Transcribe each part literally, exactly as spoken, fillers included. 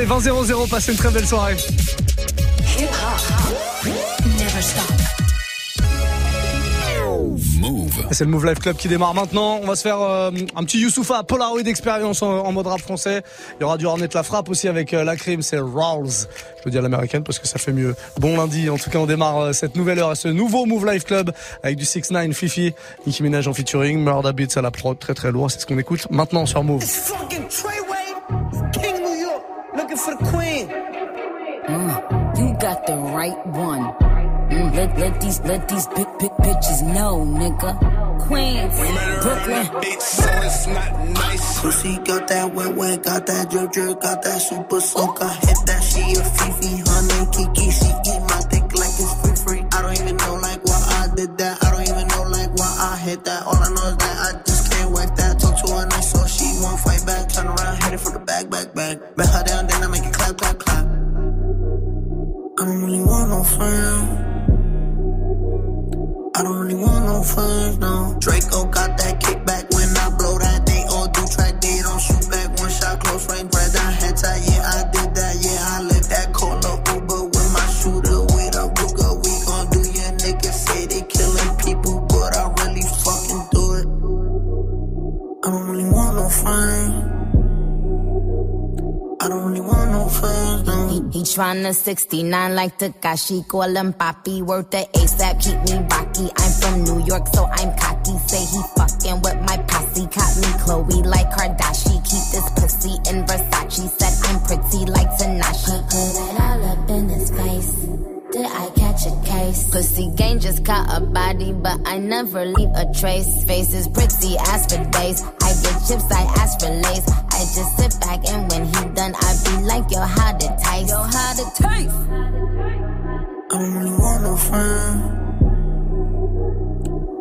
Allez, vingt zéro zéro, passez une très belle soirée. C'est le Mouv' Live Club qui démarre maintenant. On va se faire euh, un petit Youssoupha Polaroid expérience en, en mode rap français. Il y aura du Hornet La Frappe aussi avec euh, la crime, c'est Rawls. Je veux dire l'américaine parce que ça fait mieux. Bon lundi, en tout cas on démarre euh, cette nouvelle heure et ce nouveau Mouv' Live Club avec du six nine, Fifi, Nicki Minaj en featuring, Murda Beatz à la prod, très très lourd, c'est ce qu'on écoute maintenant sur Mouv'. Let, let these, let these big, big bitches know, nigga. Queens, Brooklyn. Bitch, so it's not nice. Pussy got that wet, wet, got that drip, drip, got that super soak. I hit that, she a Fifi, honey, Kiki. She eat my dick like it's free, free. I don't even know, like, why I did that. I don't even know, like, why I hit that. All I know is that I just can't whack that. Talk to her nice, so she won't fight back. Turn around, hit it for the back, back, back. Bet her down, then I make it clap, clap, clap. I don't really want no friend. I don't really want no friends, no. Draco got that kickback when I blow that. They all do track, they don't shoot back. One shot, close range, bread down, head tie. Yeah, I did that, yeah, I live that. Call up Uber with my shooter, with a Ruger. We gon' do your niggas say they killing people, but I really fucking do it. I don't really want no friends. I don't really want no friends, no. He, he tryna sixty-nine like Takashi. Call him Papi, worth the ASAP, keep me rocky. I'm from New York, so I'm cocky. Say he fucking with my posse. Caught me Chloe like Kardashian. Keep this pussy in Versace. Said I'm pretty like Tinashe. Put it all up in his face. Did I catch a case? Pussy gang just caught a body, but I never leave a trace. Face is pretty, ass for days. I get chips, I ask for lace. I just sit back and when he done, I be like, yo, how to taste? Yo, how to taste? I don't really want no friend.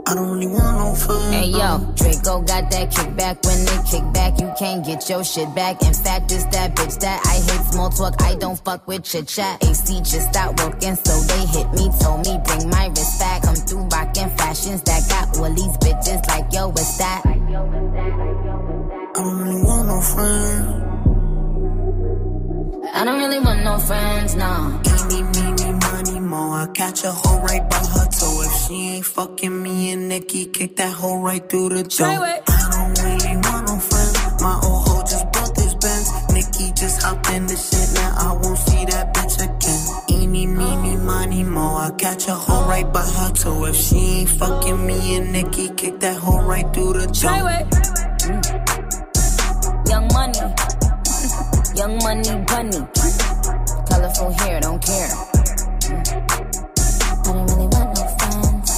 I don't really want no friend. Hey, yo, Draco got that kickback. When they kick back, you can't get your shit back. In fact, it's that bitch that I hate small talk. I don't fuck with chit-chat. A C just stopped working, so they hit me. Told me, bring my wrist back. Come through rockin' fashions that got all these bitches like, yo, what's that? I don't really want no friends. I don't really want no friends, no. Eeny, meeny, money, mo. I catch a hoe right by her toe. If she ain't fucking me and Nikki, kick that hoe right through the door. I don't really want no friends. My old hoe just bought this Benz. Nikki just hopped in the shit, now I won't see that bitch again. Eeny, meeny, money, mo. I catch a hoe right by her toe. If she ain't fucking me and Nikki, kick that hoe right through the door. Young Money, Young Money Bunny, colorful hair, don't care. I don't really want no friends.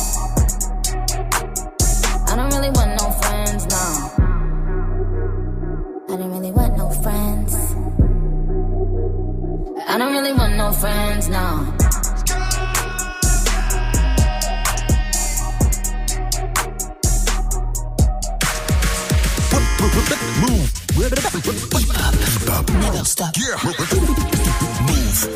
I don't really want no friends, no. I don't really want no friends. I don't really want no friends, no. Mouv'. Keep up, keep up, never stop. Yeah. Mouv'.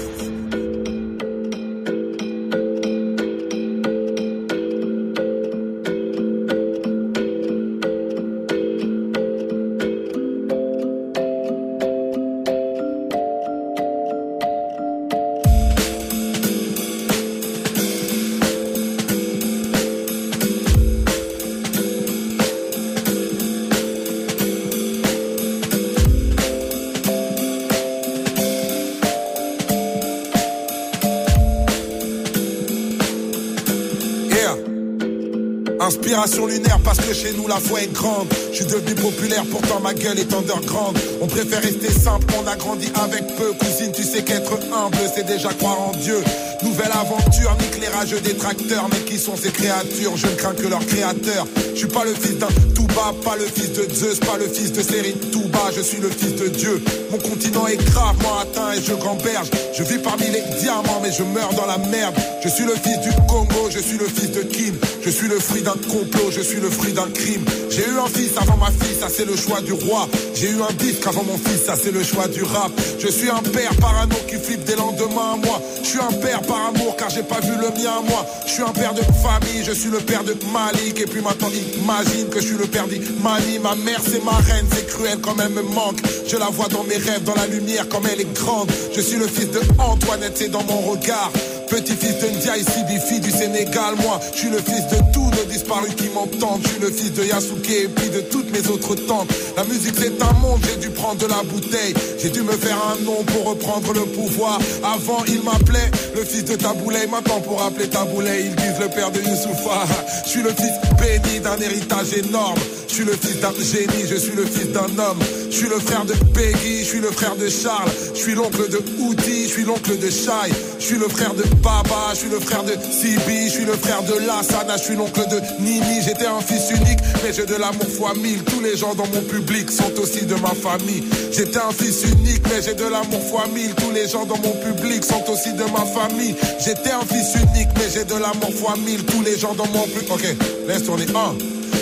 Inspiration lunaire parce que chez nous la foi est grande. Je suis devenu populaire, pourtant ma gueule est underground. On préfère rester simple, on a grandi avec peu. Cousine, tu sais qu'être humble, c'est déjà croire en Dieu. Nouvelle aventure, éclairage des tracteurs. Mais qui sont ces créatures? Je ne crains que leur créateur. Je suis pas le fils d'un Touba, pas le fils de Zeus, pas le fils de Série Touba. Je suis le fils de Dieu. Mon continent est gravement atteint et je gamberge. Je vis parmi les diamants mais je meurs dans la merde. Je suis le fils du Congo, je suis le fils de Kim. Je suis le fruit d'un complot, je suis le fruit d'un crime. J'ai eu un fils avant ma fille, ça c'est le choix du roi. J'ai eu un disque avant mon fils, ça c'est le choix du rap. Je suis un père parano qui flippe des lendemains à moi. Je suis un père parano par amour car j'ai pas vu le mien moi. Je suis un père de famille, je suis le père de Malik. Et puis maintenant imagine que je suis le père d'Imani. Ma mère c'est ma reine, c'est cruel quand elle me manque. Je la vois dans mes rêves, dans la lumière comme elle est grande. Je suis le fils de Antoinette, c'est dans mon regard. Petit-fils de Ndiaye, Sidifi du Sénégal, moi. Je suis le fils de tous nos disparus qui m'entendent. Je suis le fils de Yasuke et puis de toutes mes autres tantes. La musique c'est un monde, j'ai dû prendre de la bouteille. J'ai dû me faire un nom pour reprendre le pouvoir. Avant il m'appelait le fils de Taboulay. Maintenant pour appeler Taboulay, ils disent le père de Youssoupha. Je suis le fils béni d'un héritage énorme. Je suis le fils d'un génie, je suis le fils d'un homme. Je suis le frère de Peggy, je suis le frère de Charles. Je suis l'oncle de Outi, je suis l'oncle de Shai. Je suis le frère de Baba, je suis le frère de Sibi, je suis le frère de Lassana, je suis l'oncle de Nini. J'étais un fils unique, mais j'ai de l'amour fois mille. Tous les gens dans mon public sont aussi de ma famille. J'étais un fils unique, mais j'ai de l'amour fois mille. Tous les gens dans mon public sont aussi de ma famille. J'étais un fils unique, mais j'ai de l'amour fois mille. Tous les gens dans mon public. Ok, laisse tourner un.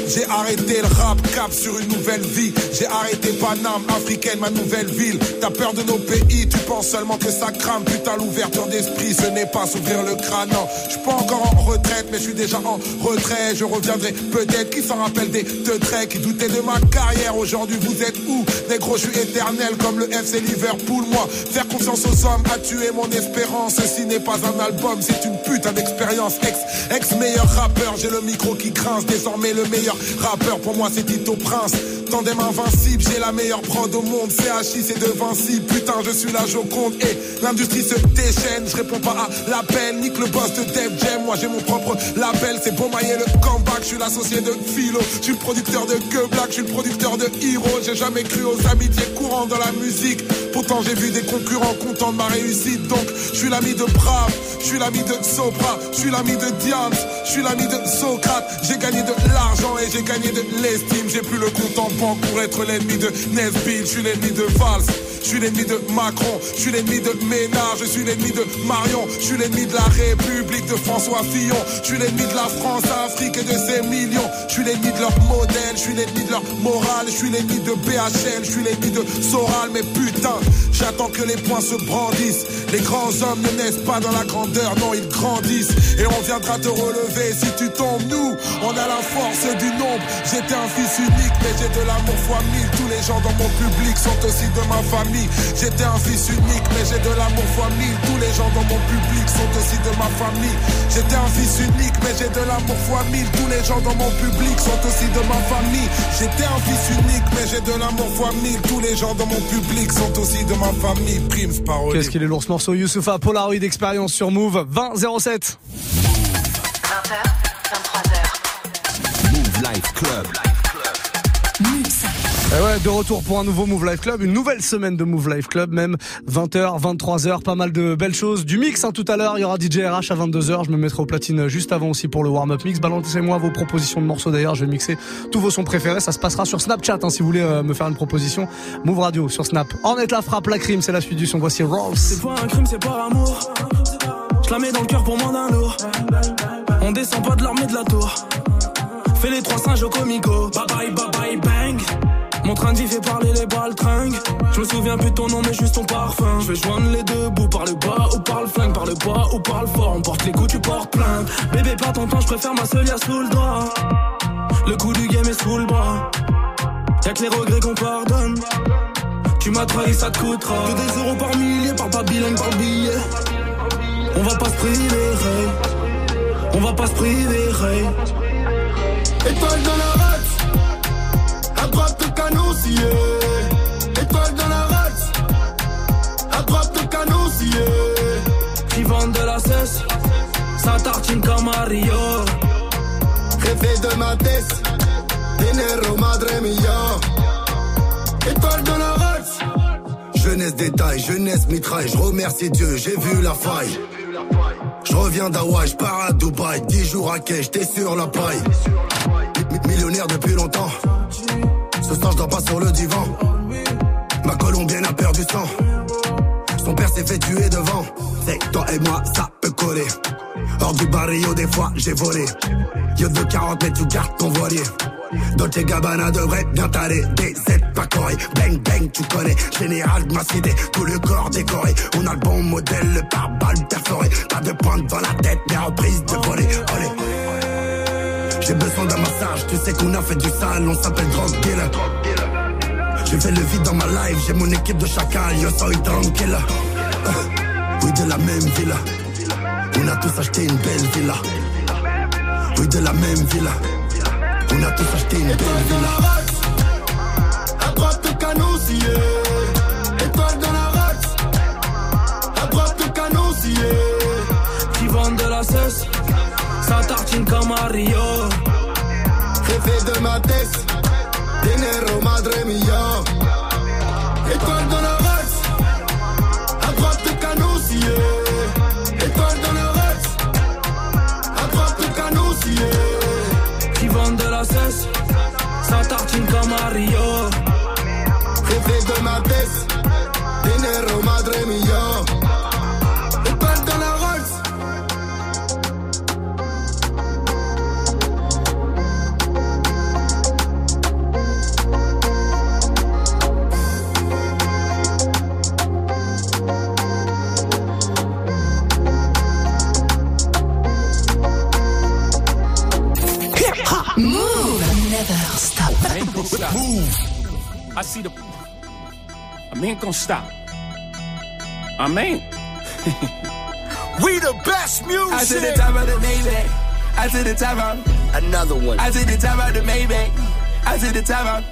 J'ai arrêté le rap, cap sur une nouvelle vie. J'ai arrêté Paname, africaine, ma nouvelle ville. T'as peur de nos pays, tu penses seulement que ça crame. Putain, l'ouverture d'esprit, ce n'est pas s'ouvrir le crâne. Non, j'suis pas encore en retraite, mais j'suis déjà en retrait. Je reviendrai peut-être, qui s'en rappelle des deux traits qui doutaient de ma carrière. Aujourd'hui, vous êtes où? Négro, j'suis éternel comme le F C Liverpool, moi. Faire confiance aux hommes a tué mon espérance. Ceci n'est pas un album, c'est une putain d'expérience. Ex, ex meilleur rappeur, j'ai le micro qui grince. Désormais le meilleur rappeur pour moi c'est Tito Prince. Tandem invincible, j'ai la meilleure prod au monde. C H I c'est de Vinci, putain je suis la Joconde. Et l'industrie se déchaîne, je réponds pas à l'appel. Nique le boss de Def Jam, moi j'ai mon propre label. C'est pour mailler le comeback, je suis l'associé de Philo. Je suis le producteur de Que Black, je suis le producteur de Hero. J'ai jamais cru aux amitiés courantes dans la musique. Pourtant j'ai vu des concurrents contents de ma réussite. Donc je suis l'ami de Brave, je suis l'ami de Sopra, je suis l'ami de Diams, je suis l'ami de Socrate. J'ai gagné de l'argent et j'ai gagné de l'estime. J'ai plus le compte en banque pour être l'ennemi de Nesbill. Je suis l'ennemi de Valls, je suis l'ennemi de Macron, je suis l'ennemi de Ménard, je suis l'ennemi de Marion, je suis l'ennemi de la République de François Fillon, je suis l'ennemi de la France, Afrique et de ses millions, je suis l'ennemi de leur modèle, je suis l'ennemi de leur morale, je suis l'ennemi de B H L, je suis l'ennemi de Soral, mais putain, j'attends que les poings se brandissent. Les grands hommes ne naissent pas dans la grandeur, non ils grandissent. Et on viendra te relever si tu tombes, nous, on a la force du nombre. J'étais un fils unique, mais j'ai de l'amour fois mille. Tous les gens dans mon public sont aussi de ma famille. J'étais un fils unique, mais j'ai de l'amour fois mille. Tous les gens dans mon public sont aussi de ma famille. J'étais un fils unique, mais j'ai de l'amour fois mille. Tous les gens dans mon public sont aussi de ma famille. J'étais un fils unique, mais j'ai de l'amour fois mille. Tous les gens dans mon public sont aussi de ma famille. Primes parole. Qu'est-ce qu'il est lourd ce morceau, Youssoupha, Polaroid Expérience sur Mouv' vingt zéro sept. vingt heures, vingt-trois heures. Mouv' Live Club. Et ouais, de retour pour un nouveau Mouv' Live Club, une nouvelle semaine de Mouv' Live Club, même vingt heures, vingt-trois heures, pas mal de belles choses. Du mix hein, tout à l'heure, il y aura D J R H à vingt-deux heures, je me mettrai au platine juste avant aussi pour le warm-up mix. Balancez-moi vos propositions de morceaux d'ailleurs, je vais mixer tous vos sons préférés, ça se passera sur Snapchat hein, si vous voulez euh, me faire une proposition. Mouv' Radio sur Snap. En est la frappe, la crime, c'est la suite du son, voici Rolls. C'est pas un crime, c'est pas amour, je la mets dans le cœur pour moins d'un lourd. On descend pas de l'armée de la tour, fais les trois singes au comico. Bye bye, bye bye, bang. Mon train d'y fait parler les baltringues. Je me souviens plus de ton nom mais juste ton parfum. Je vais joindre les deux bouts par le bas ou par le flingue. Par le bas ou par le fort, on porte les coups, tu portes plainte. Bébé pas ton temps, je préfère ma seule y'a sous le doigt. Le coup du game est sous le bras. Y'a que les regrets qu'on pardonne. Tu m'as trahi, ça te coûtera. Que des euros par millier, par pas bilingue, par billet. On va pas se priver, on va pas se priver. Étoile dans la race, attrape le canon scié. Étoile dans la race, attrape le canon scié. Qui vend de la cesse, ça tartine comme Mario. Rêver de ma tête, dinero madre mia. Étoile dans la race, jeunesse détail, jeunesse mitraille. Je remercie Dieu, j'ai vu la faille. Je reviens d'Hawaï, je pars à Dubaï. Dix jours à quai, j'étais sur la paille. Millionnaire depuis longtemps. Ce soir je dors pas sur le divan. Ma colombienne a perdu sang. Son père s'est fait tuer devant. C'est toi et moi, ça peut coller. Hors du barrio, des fois j'ai volé. Yo de quarante mètres, tu gardes ton voilier. Dolce Gabbana devrait bien t'aller. Des Z pas coré, bang bang tu connais. Général de ma cité, tout le corps décoré. On a le bon modèle, le pare-balles perforé. Pas de pointe dans la tête, des reprises de voler. Olé. J'ai besoin d'un massage, tu sais qu'on a fait du sale. On s'appelle Drug Dealer. J'ai fait le vide dans ma life, j'ai mon équipe de chacal. Yo soy tranquille. Oui de la même villa. On a tous acheté une belle villa. Oui de la même villa. On a tous acheté une belle villa. À droite le canon scié, étoile dans la race. À droite le canon scié, qui vend de la cesse, ça tartine comme à Rio. Jefe de ma tête, dinero madre mia. Étoile dans la race, à droite le canon scié, étoile dans la race, à droite le canon scié, qui vend de la cesse, ça tartine comme à Rio. De ma tête, dinero madre mia. Et pas dans la Rolls. Mouv', never stop. Mouv'. I see the. I ain't gonna stop. I mean, we the best music. I to the top of the Maybach. I to the top of another one. I to the top of the Maybach. I to the top of.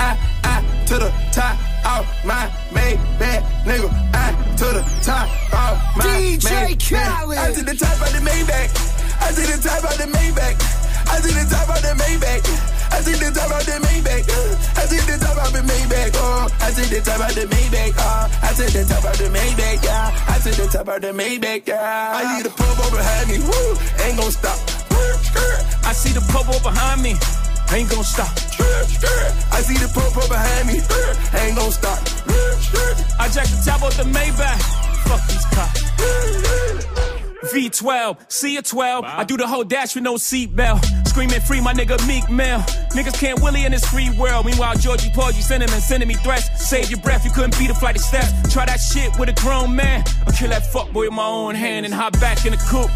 I I to the top of my Maybach, nigga. I to the top of my D J Khaled. I to the top of the Maybach. I to the top of the Maybach. I to the top of the Maybach. I see the top of the Maybach, uh. I see the top of the Maybach, oh. I see the top of the Maybach, uh. I see the top of the Maybach, yeah. I see the top of the Maybach, yeah. I see the pub over behind me, woo, ain't gon' stop. I see the pub over behind me, ain't gon' stop. I see the pub over behind me, ain't gon' stop. I jack the top of the Maybach, fuck these cops. V twelve, C twelve, wow. I do the whole dash with no seatbelt. Screaming free, my nigga Meek Mill. Niggas can't willy in this free world. Meanwhile, Georgie Paul, you sending and sending me threats. Save your breath, you couldn't beat a flight of steps. Try that shit with a grown man. I'll kill that fuckboy with my own hand and hop back in the coupe.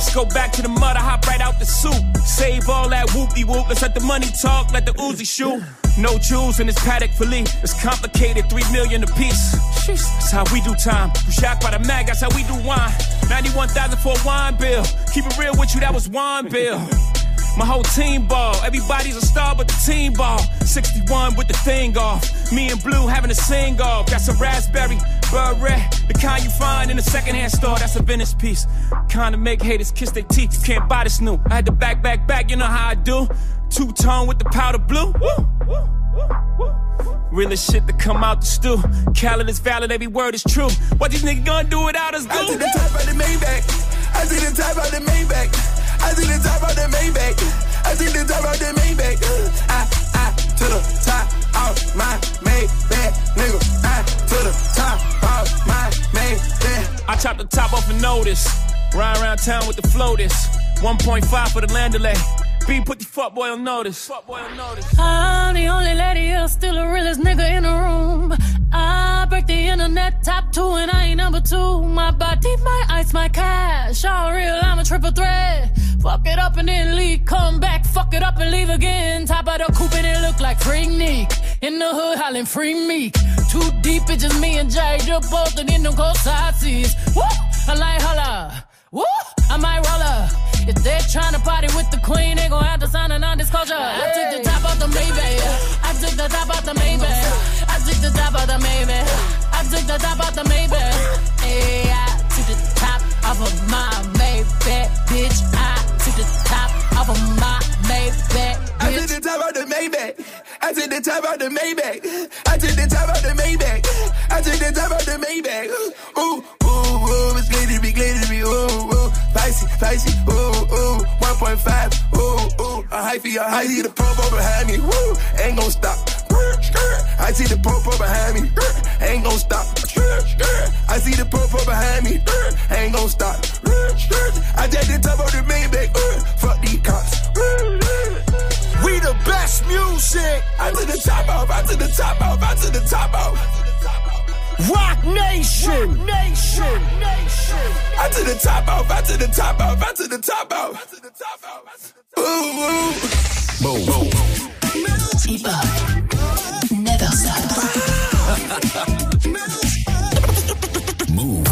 Just go back to the mud, I hop right out the soup. Save all that whoopie-whoop. Let's let the money talk, let the Uzi shoot. No jewels in this Patek Philippe. It's complicated, three million a piece. That's how we do time. You shocked by the mag, that's how we do wine. ninety-one thousand for a wine bill. Keep it real with you, that was wine bill. My whole team ball. Everybody's a star but the team ball. sixty-one with the thing off. Me and Blue having a sing-off. Got some raspberry, beret. The kind you find in a secondhand store. That's a Venice piece. Kind of make haters kiss their teeth. You can't buy this new. I had to back, back, back. You know how I do. Two-tone with the powder blue. Woo, woo, woo, woo. Realest shit to come out the stew. Khaled is valid, every word is true. What these niggas gonna do without us, dude? I see the top of the Maybach. I see the top of the Maybach. I see the top of the Maybach. I see the top of the Maybach. I, I, to the top of my Maybach, nigga. I, to the top of my Maybach. I chopped the top off and notice. Ride around town with the floaters. one point five for the Landolay. B, put the fuck boy on notice. Fuck boy on notice. I'm the only lady here, still a realest nigga in the room. I break the internet top two and I ain't number two. My body, my ice, my cash. Y'all real, I'm a triple threat. Fuck it up and then leave. Come back, fuck it up and leave again. Top of the coupe and it look like free Nick. In the hood hollin' free me. Too deep, it's just me and Jay. You're both in them cold side seats. Woo! I like holla. Woo! I might roller. If they're tryna party with the queen, they gon' have to sign a non-disclosure. I took the top off the Maybach. I took the top off the Maybach. I took the top off the Maybach. I took the top off the Maybach. Hey, I took the top off of my Maybach, bitch. I took the top off of my Maybach, bitch. I took the top off the Maybach. I took the top off the Maybach. I took the top off the Maybach. I took the top off the Maybach. Ooh, ooh, ooh, it's glittery, glittery, ooh, ooh. Spicy, spicy, ooh, ooh, one point five, ooh, ooh. A hyphy, a hyphy, the pop over behind me, woo, ain't gon' stop. I see the pop over behind me, ain't gon' stop. I see the pop over behind me, ain't gon' stop. I jacked the top of the Maybach, fuck these cops. We to the top off, out to the top off. Rock Nation, Rock Nation, Rock Nation. Out to the top off, out to the top off, out to the top off. Ooh, ooh. Boom, boom. Hip hop, never stop. Mouv'.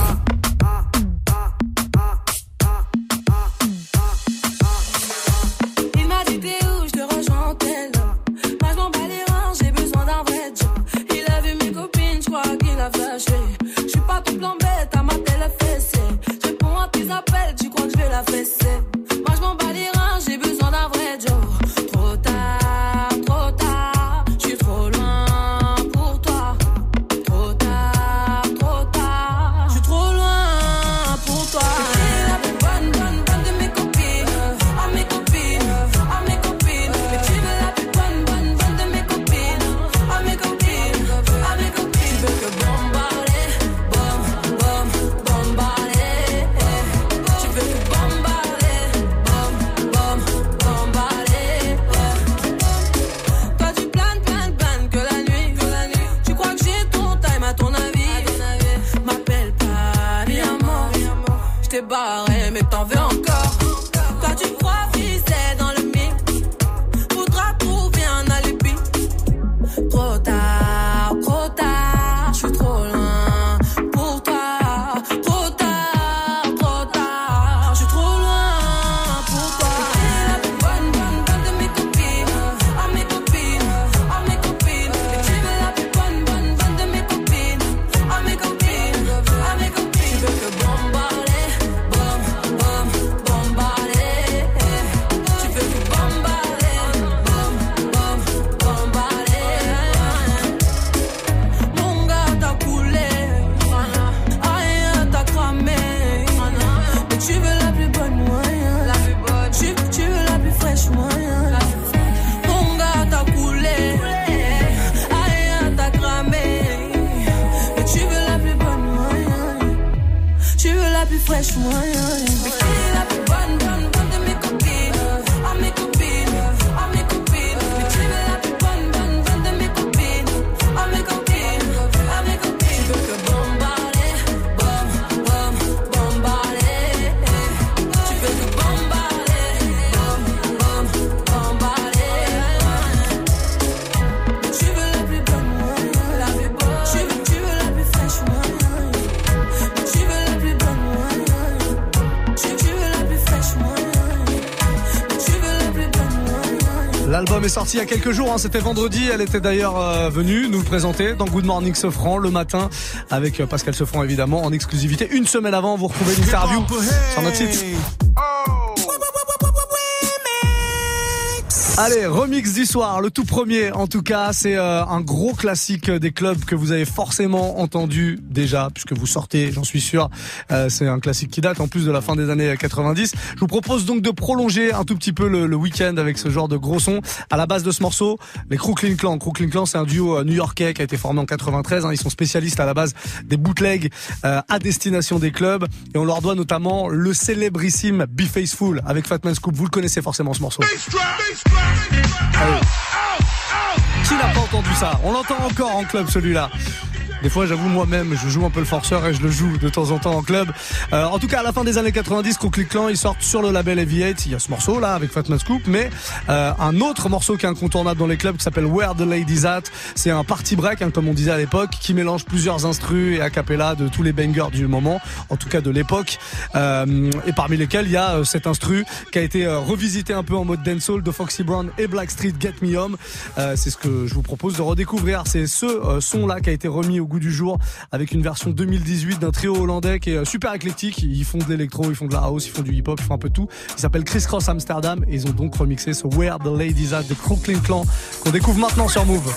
L'album est sorti il y a quelques jours, hein, c'était vendredi, elle était d'ailleurs euh, venue nous le présenter dans Good Morning Sofran le matin avec euh, Pascal Sofran évidemment en exclusivité. Une semaine avant, vous retrouvez l'interview sur notre site. Allez, remix du soir, le tout premier en tout cas, c'est euh, un gros classique des clubs que vous avez forcément entendu déjà, puisque vous sortez, j'en suis sûr, euh, c'est un classique qui date en plus de la fin des années quatre-vingt-dix. Je vous propose donc de prolonger un tout petit peu le, le week-end avec ce genre de gros son. À la base de ce morceau, les Crooklyn Clan. Crooklyn Clan, c'est un duo new-yorkais qui a été formé en quatre-vingt-treize, hein. Ils sont spécialistes à la base des bootlegs euh, à destination des clubs, et on leur doit notamment le célébrissime Be Faithful avec Fatman Scoop. Vous le connaissez forcément ce morceau. Allez. Qui n'a pas entendu ça? On l'entend encore en club celui-là. Des fois j'avoue moi-même je joue un peu le forceur et je le joue de temps en temps en club. euh, En tout cas à la fin des années quatre-vingt-dix, Crooklyn Clan, ils sortent sur le label Heavy Eight. Il y a ce morceau là avec Fatman Scoop, mais euh, un autre morceau qui est incontournable dans les clubs qui s'appelle Where the Ladies At. C'est un party break, hein, comme on disait à l'époque, qui mélange plusieurs instrus et a cappella de tous les bangers du moment, en tout cas de l'époque, euh, et parmi lesquels il y a euh, cet instru qui a été euh, revisité un peu en mode dancehall de Foxy Brown et Blackstreet, Get Me Home. euh, C'est ce que je vous propose de redécouvrir. C'est ce euh, son là qui a été remis au du jour avec une version deux mille dix-huit d'un trio hollandais qui est super éclectique. Ils font de l'électro, ils font de la house, ils font du hip-hop, ils font un peu de tout. Ils s'appellent Criss Cross Amsterdam et ils ont donc remixé ce Where the Ladies At de Crooklyn Clan qu'on découvre maintenant sur Mouv'.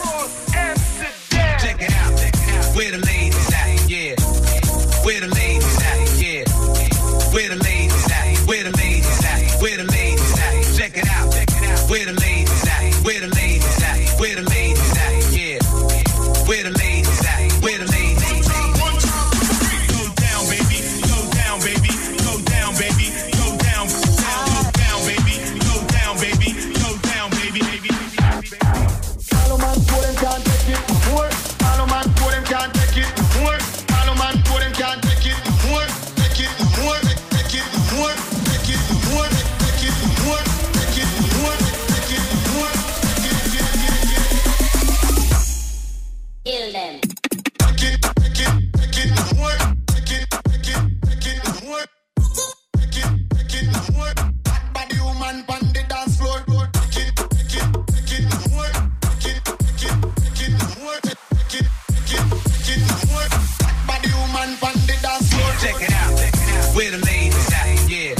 man on the dance floor. Take it, take it, take it more. Take it, take it, take it more. Take it, take it, take it more. Black body woman on the dance floor. Check it out, check it out. Where the ladies at? Yeah.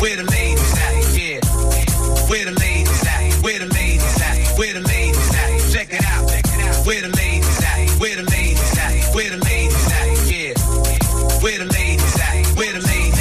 Where the ladies at? Yeah. Where the ladies at? Where the ladies at? Where the ladies at? Check it out, check it out. Where the ladies at? Where the ladies at? Where the ladies at? Yeah. Where the ladies at? Where the ladies?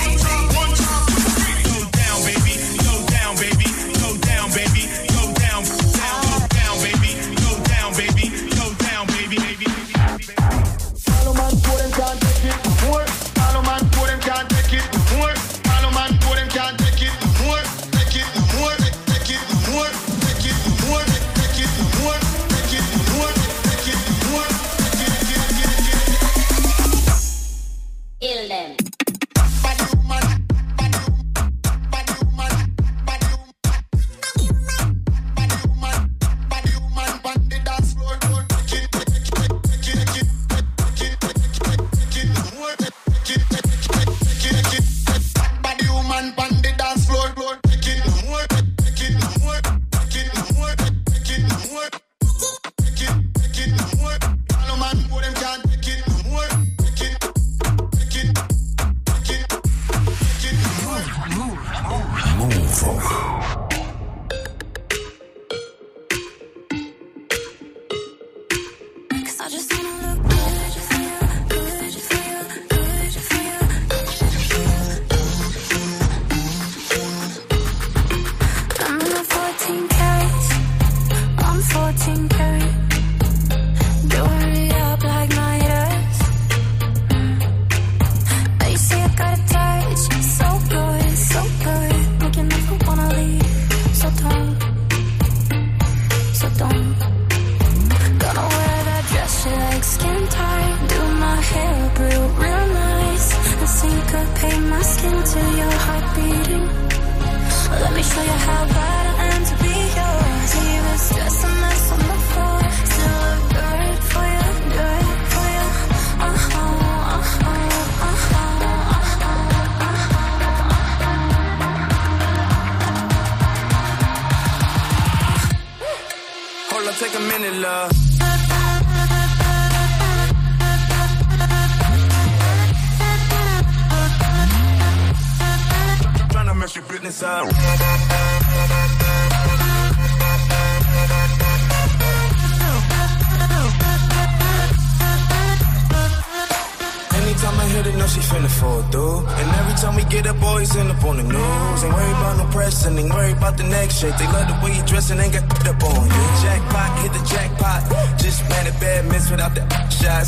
They love the way you dress and ain't got up on you. Jackpot, hit the jackpot. Just ran a bad miss without the shots.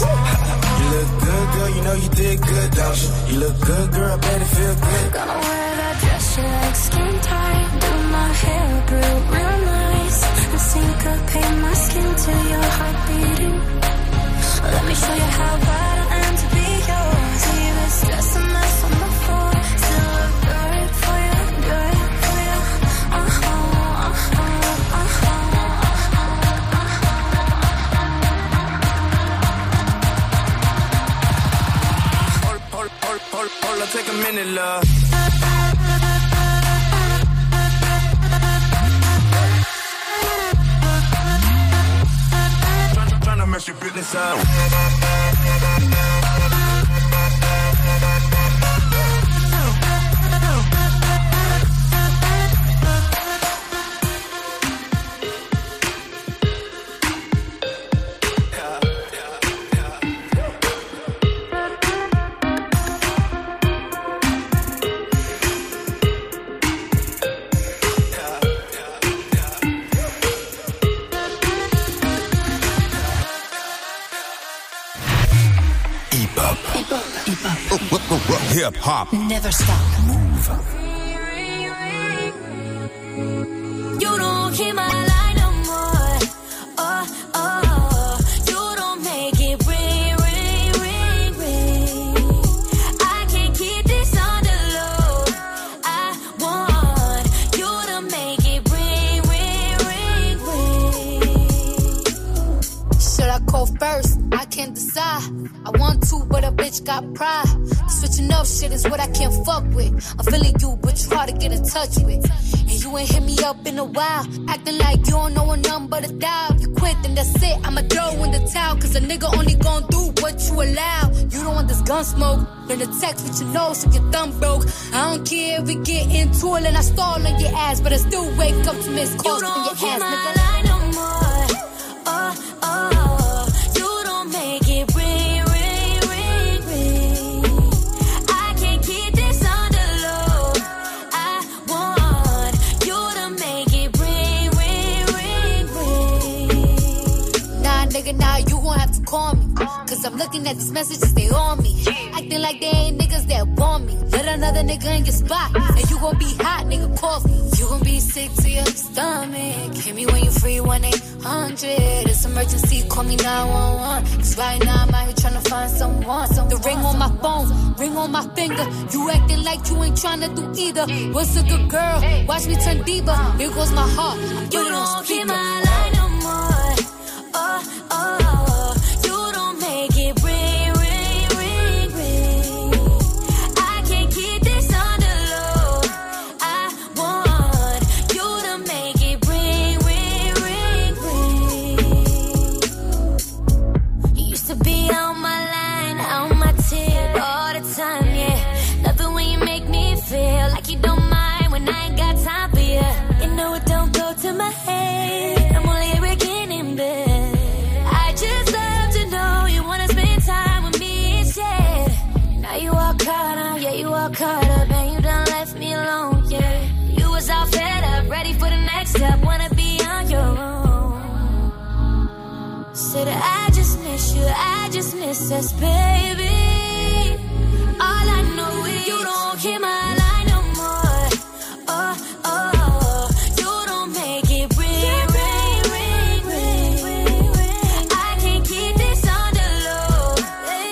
You look good, girl, you know you did good, don't you? You look good, girl, I bet it feel good. Gonna wear that dress, you like skin tight. Do my hair real, real nice. And syncopate my skin to your heart beating. Let me show you how bad I am to be yours. Leave this dress a mess on the floor. Still look good for you, good for you. Uh-huh. Hold on, take a minute, love. Tryna, tryna mess your business up. Hip hop. Never stop. Mouv'. You don't hear my line no more. Oh, oh. You don't make it ring, ring, ring, ring. I can't keep this on the low. I want you to make it ring, ring, ring, ring. Should I go first? I can't decide. I want to, but a bitch got pride. Switching up shit is what I can't fuck with. I'm feeling you, but you hard to get in touch with. And you ain't hit me up in a while. Acting like you don't know a number to dial. You quit, then that's it. I'ma throw in the towel. Cause a nigga only gon' do what you allow. You don't want this gun smoke. Learn to text with your nose so your thumb broke. I don't care if we get into it and I stall on your ass. But I still wake up to miss calls from your ass, nigga. Now you gon' have to call me. Cause I'm looking at these messages, they on me. Acting like they ain't niggas that want me. Let another nigga in your spot. And you gon' be hot, nigga, coffee. You gon' be sick to your stomach. Hit me when you free, one eight hundred. It's emergency, call me nine one one. Cause right now I'm out here tryna find someone, someone. The ring on my phone, ring on my finger. You acting like you ain't tryna do either. What's a good girl? Watch me turn deeper. Here goes my heart, I put it on speaker. I just miss you, I just miss us, baby. All I know is you don't hear my line no more. Oh, oh, you don't make it ring, ring, ring, ring. I can't keep this on the low.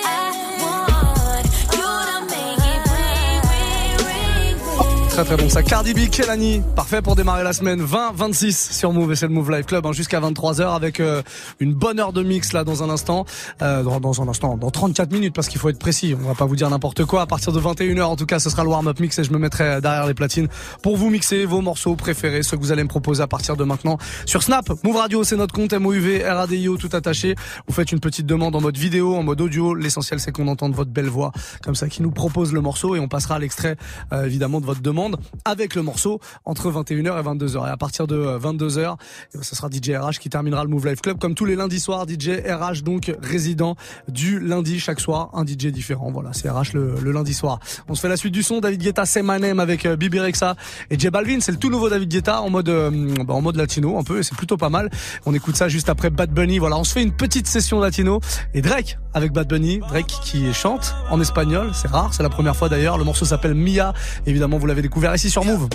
I want you to make it ring, ring, ring, ring. Très très bon ça. Cardi B, Kelani, parfait pour démarrer la semaine. Vingt vingt-six sur Mouv' et c'est le Mouv' Live Club hein, jusqu'à vingt-trois heures avec euh, une bonne heure de mix là dans un instant, euh, dans, dans un instant, dans trente-quatre minutes parce qu'il faut être précis, on va pas vous dire n'importe quoi. À partir de vingt et une heures en tout cas, ce sera le warm-up mix et je me mettrai derrière les platines pour vous mixer vos morceaux préférés, ceux que vous allez me proposer à partir de maintenant sur Snap. Mouv' Radio, c'est notre compte, M O U V R A D I O tout attaché. Vous faites une petite demande en mode vidéo, en mode audio, l'essentiel c'est qu'on entende votre belle voix comme ça qui nous propose le morceau et on passera à l'extrait euh, évidemment de votre demande avec le morceau entre vingt et une heures et vingt-deux heures. Et à partir de vingt-deux heures, ce sera D J R H qui terminera le Mouv' Live Club comme tous les lundis soirs. D J R H donc résident du lundi chaque soir, un D J différent. Voilà, c'est R H le, le lundi soir. On se fait la suite du son. David Guetta, Say My Name avec euh, Bibi Rexha et J Balvin. C'est le tout nouveau David Guetta en mode euh, bah, en mode latino un peu. Et c'est plutôt pas mal. On écoute ça juste après Bad Bunny. Voilà, on se fait une petite session latino et Drake avec Bad Bunny. Drake qui chante en espagnol. C'est rare, c'est la première fois d'ailleurs. Le morceau s'appelle Mia. Évidemment, vous l'avez découvert ici sur Mouv'.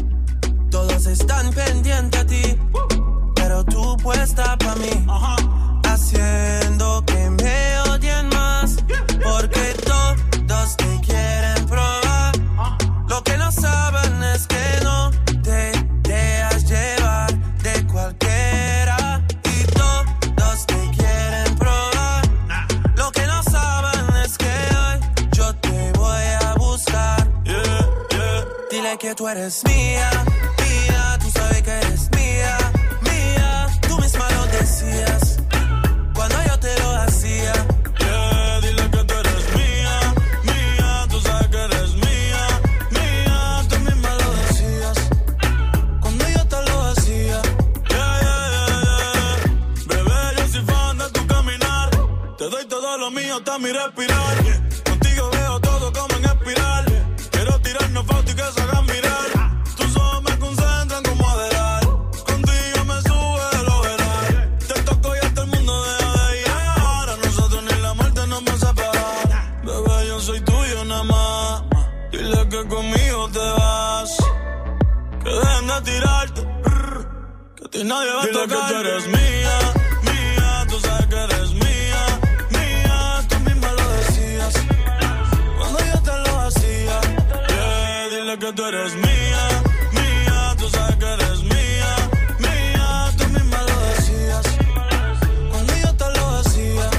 Todos están pendientes a ti, pero tú puesta pa' mí, haciendo que me odien más, porque todos te quieren probar. Lo que no saben es que no te dejas llevar de cualquiera y todos te quieren probar. Lo que no saben es que hoy yo te voy a buscar. Yeah, yeah. Dile que tú eres mía. Mi respirar, yeah. Contigo veo todo como en espiral, yeah. Quiero tirarnos fotos y que se hagan mirar, ah. Tus ojos me concentran como Adderall, uh. Contigo me sube el overall, yeah. Te toco y hasta el mundo deja de ir, yeah. Ahora nosotros ni la muerte nos va a separar, nah. Bebé, yo soy tuyo nada más, nah. Dile que conmigo te vas, uh. Que dejen de tirarte, brr. Que a ti nadie va a tocar. Dile que tú eres mía, mía, tú sabes que eres mía. Que tú eres mía, mía, tú sabes que eres mía, mía, tú misma lo decías, cuando yo te lo decía.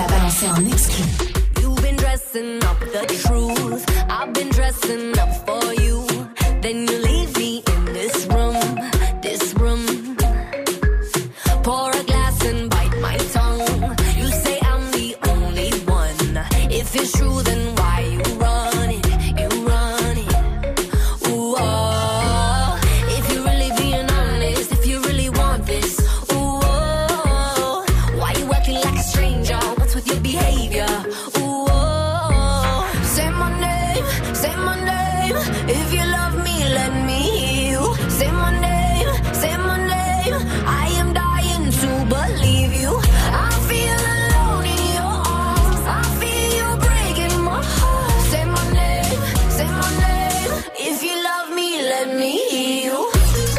l'a balancé en exclu. You've been dressing up the truth. I've been dressing up for you. Then you leave me in this room, this room. Pour a glass and bite my tongue. You say I'm the only one. If it's true, then why you run it? You run it. Ooh, oh. If you're really being honest, if you really want this, ooh, oh. Why you acting like a stranger? What's with your behavior? Ooh, oh. Say my name, say my name. If you love me, let me hear you. Say my name, say my name. I am dying to believe you. I feel alone in your arms. I feel you breaking my heart. Say my name, say my name. If you love me, let me hear you. Let me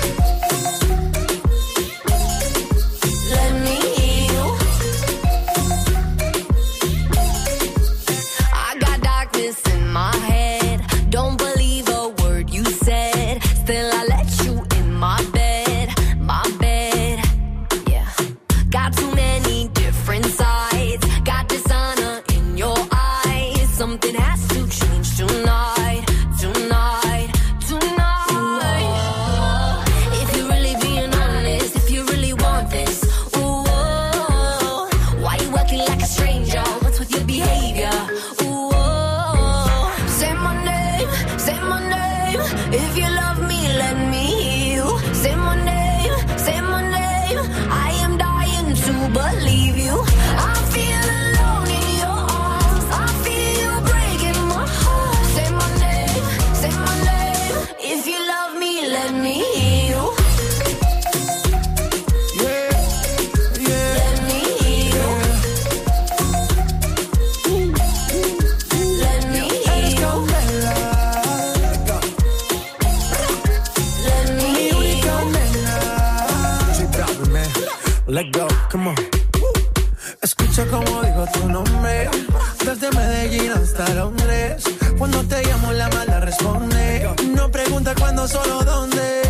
hear you. I got darkness in my head. Don't believe a word you said. Still, I let you in my bed, my bed. Yeah. Got too many different sides. Got dishonor in your eyes. Something has to change tonight, tonight, tonight. Ooh, if you're really being honest, if you really want this, ooh, oh, why you acting like a stranger? What's with your behavior? Ooh, oh, say my name, say my name. If you love me, let me hear you. Say my name, say my name. I am dying to believe you. I feel alone in your arms. I feel you breaking my heart. Say my name, say my name. If you love me, let me hear you. Let me hear you. Let me hear you. Let me hear you. Let go, come on. Escucha como digo tu nombre, desde Medellín hasta Londres. Cuando te llamo la mala responde, no pregunta cuándo, solo dónde.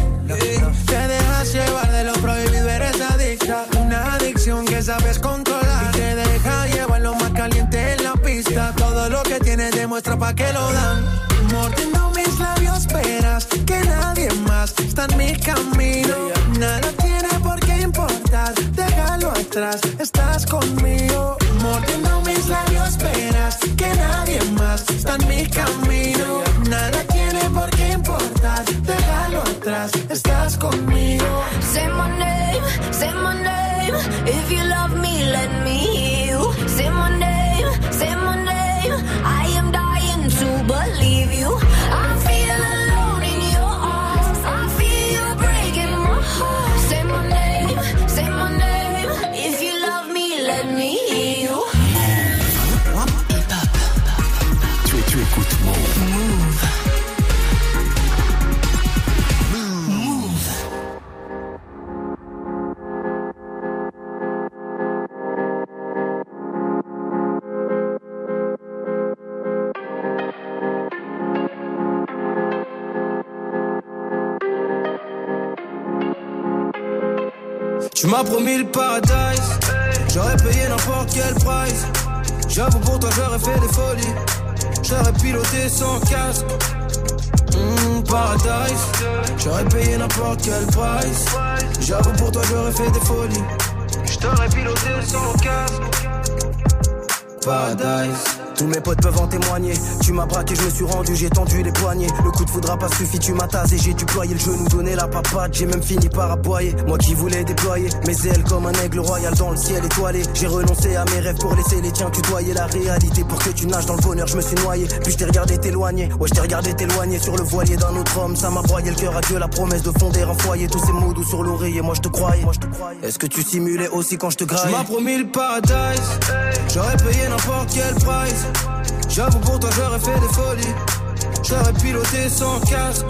Te dejas llevar de lo prohibido, eres adicta, una adicción que sabes controlar. Y te deja llevar lo más caliente en la pista, todo lo que tienes demuestra pa' que lo dan. Mordiendo mis labios esperas que nadie más está en mi camino. Nada tiene por qué importar, déjalo atrás, estás conmigo. Mordiendo mis labios esperas que nadie más está en mi camino. Nada tiene por qué importar, déjalo atrás, estás conmigo. Say my name, say my name. If you love me, let me hear you. Say my name, say my name. I am dying to believe you. I feel alone in your arms. I feel you breaking my heart. Say my name, say my name. If you love me, let me hear you. Tu, tu écoutes Mouv'. Mouv'. Tu m'as promis le paradise, j'aurais payé n'importe quel price. J'avoue pour toi j'aurais fait des folies, j'aurais piloté sans casque. Mmh, paradise, j'aurais payé n'importe quel price. J'avoue pour toi j'aurais fait des folies, j't'aurais piloté sans casque. Paradise. Tous mes potes peuvent en témoigner. Tu m'as braqué, je me suis rendu, j'ai tendu les poignets. Le coup de foudre a pas suffi, tu m'as tasé. J'ai dû ployer le genou, donner la papade. J'ai même fini par aboyer. Moi qui voulais déployer mes ailes comme un aigle royal dans le ciel étoilé. J'ai renoncé à mes rêves pour laisser les tiens tutoyer la réalité. Pour que tu nages dans le bonheur, je me suis noyé. Puis je t'ai regardé t'éloigner. Ouais, je t'ai regardé t'éloigner sur le voilier d'un autre homme. Ça m'a broyé le cœur, adieu la promesse de fonder un foyer. Tous ces mots doux sur l'oreiller, moi je te croyais. Est-ce que tu simulais aussi quand je te graille? Tu m'as promis le paradise, j'aurais payé n'importe quel price. J'avoue pour toi j'aurais fait des folies, j'aurais piloté sans casque.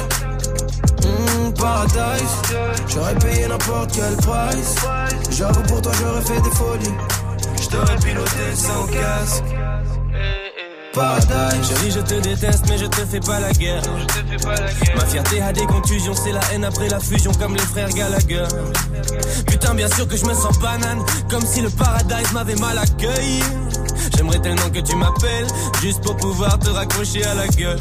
Mmh, paradise, j'aurais payé n'importe quel price. J'avoue pour toi j'aurais fait des folies, j'aurais piloté sans casque. Paradise. Chérie, je te déteste, mais je te fais pas la guerre. Je te fais pas la guerre. Ma fierté a des contusions, c'est la haine après la fusion, comme les frères Gallagher. Putain, bien sûr que je me sens banane, comme si le paradise m'avait mal accueilli. J'aimerais tellement que tu m'appelles, juste pour pouvoir te raccrocher à la gueule.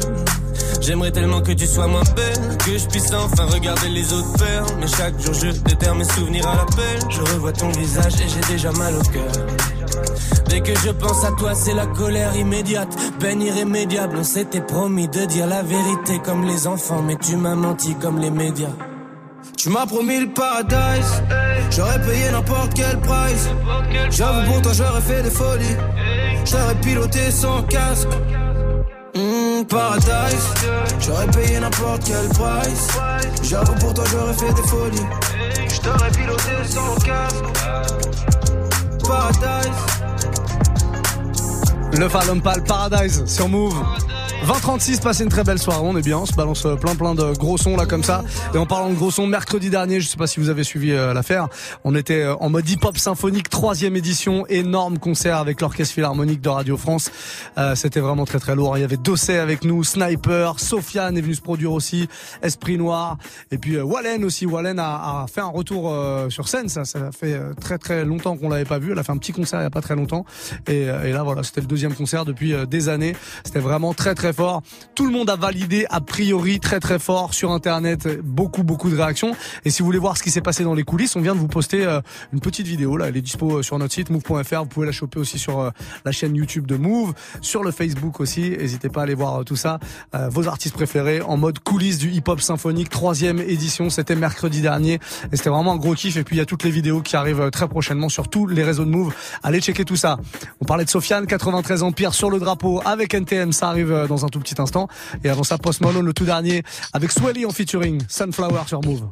J'aimerais tellement que tu sois moins belle, que je puisse enfin regarder les autres faire. Mais chaque jour je déterre mes souvenirs à l'appel. Je revois ton visage et j'ai déjà mal au cœur. Dès que je pense à toi, c'est la colère immédiate, peine irrémédiable. On s'était promis de dire la vérité comme les enfants, mais tu m'as menti comme les médias. Tu m'as promis le paradise, j'aurais payé n'importe quel price. J'avoue pour toi j'aurais fait des folies, j'aurais piloté sans casque. Mmh, paradise, j'aurais payé n'importe quel price. J'avoue pour toi j'aurais fait des folies, j'aurais piloté sans casque. Paradise. Le Falompal Paradise sur Mouv'. vingt trente-six, passez une très belle soirée, on est bien, on se balance plein plein de gros sons là comme ça. Et en parlant de gros sons, mercredi dernier, je sais pas si vous avez suivi euh, l'affaire, on était euh, en mode hip-hop symphonique, troisième édition, énorme concert avec l'Orchestre Philharmonique de Radio France. Euh, c'était vraiment très très lourd, il y avait Dossé avec nous, Sniper, Sofiane est venu se produire aussi, Esprit Noir, et puis euh, Wallen aussi, Wallen a, a fait un retour euh, sur scène, ça ça fait euh, très très longtemps qu'on l'avait pas vu, elle a fait un petit concert il y a pas très longtemps, et, euh, et là voilà, c'était le deuxième concert depuis euh, des années, c'était vraiment très très fort. Tout le monde a validé a priori très très fort sur internet, beaucoup beaucoup de réactions, et si vous voulez voir ce qui s'est passé dans les coulisses, on vient de vous poster euh, une petite vidéo là, elle est dispo sur notre site mouv point f r, vous pouvez la choper aussi sur euh, la chaîne YouTube de Mouv', sur le Facebook aussi, n'hésitez pas à aller voir euh, tout ça, euh, vos artistes préférés en mode coulisses du hip-hop symphonique, troisième édition, c'était mercredi dernier et c'était vraiment un gros kiff, et puis il y a toutes les vidéos qui arrivent euh, très prochainement sur tous les réseaux de Mouv', allez checker tout ça. On parlait de Sofiane, quatre-vingt-treize Empire sur le drapeau avec N T M, ça arrive euh, dans un tout petit instant. Et avant ça, Post Malone, le tout dernier, avec Swelly en featuring, Sunflower sur Mouv'.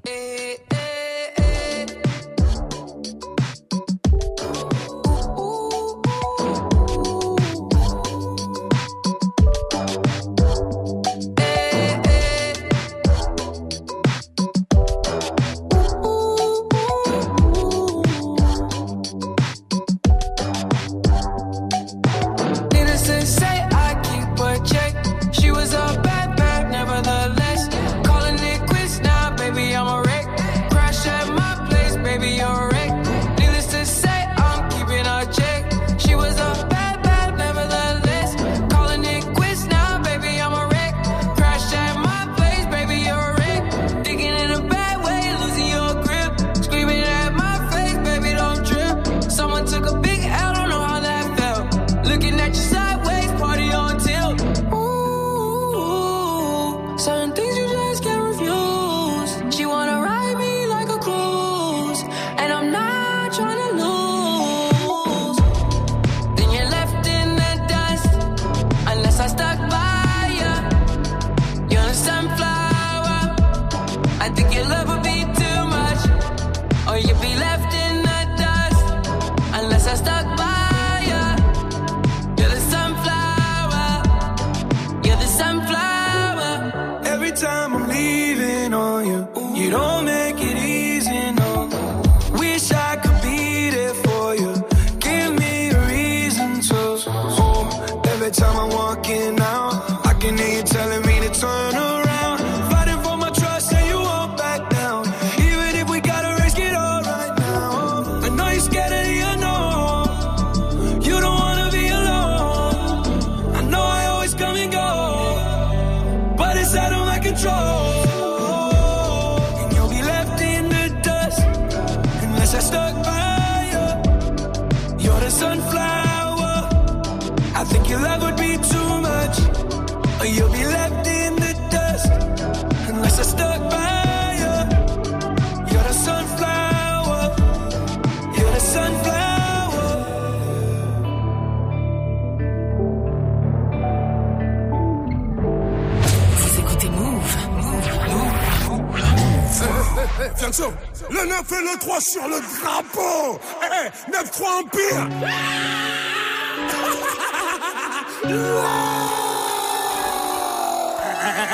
Le neuf et le trois sur le drapeau. Eh, hey, neuf trois Empire.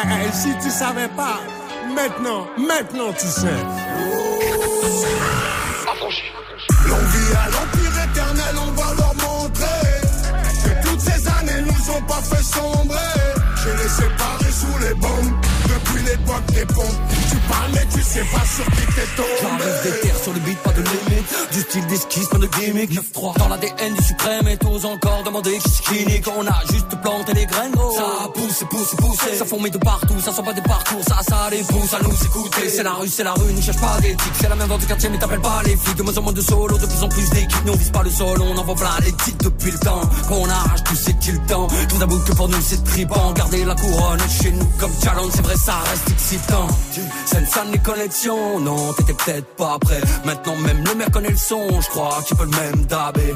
Hey, si tu savais pas, maintenant, maintenant tu sais. L'envie à l'Empire éternel, on va leur montrer que toutes ces années nous ont pas fait sombrer. Je les séparais sous les bombes depuis l'époque des pompes. pas, mais tu sais pas sur qui t'es tombé. J'arrive des terres sur le beat, pas de limite. Du style d'esquisse, pas de gimmick. neuf trois dans l'A D N du suprême. Et t'oses encore demander qui skinny. Quand on a juste planté les graines, oh. Ça pousse, pousse, pousse. Ça fourmille de partout, ça sent pas des parcours. Ça, ça les pousse à nous écouter. C'est la rue, c'est la rue, ne cherche pas d'éthique. C'est la même vente du quartier, mais t'appelles pas les flics. De moins en moins de solo, de plus en plus d'équipes. Nous on vise pas le sol, on envoie plein les titres depuis le temps. Quand on arrache tout, c'est-il le temps. Tout d'abord que pour nous c'est triband. Garder la couronne chez nous comme challenge, c'est vrai, ça reste excitant. C'est une salle des connexions, non, t'étais peut-être pas prêt. Maintenant même le maire connaît le son, je crois qu'il peut le même dabé.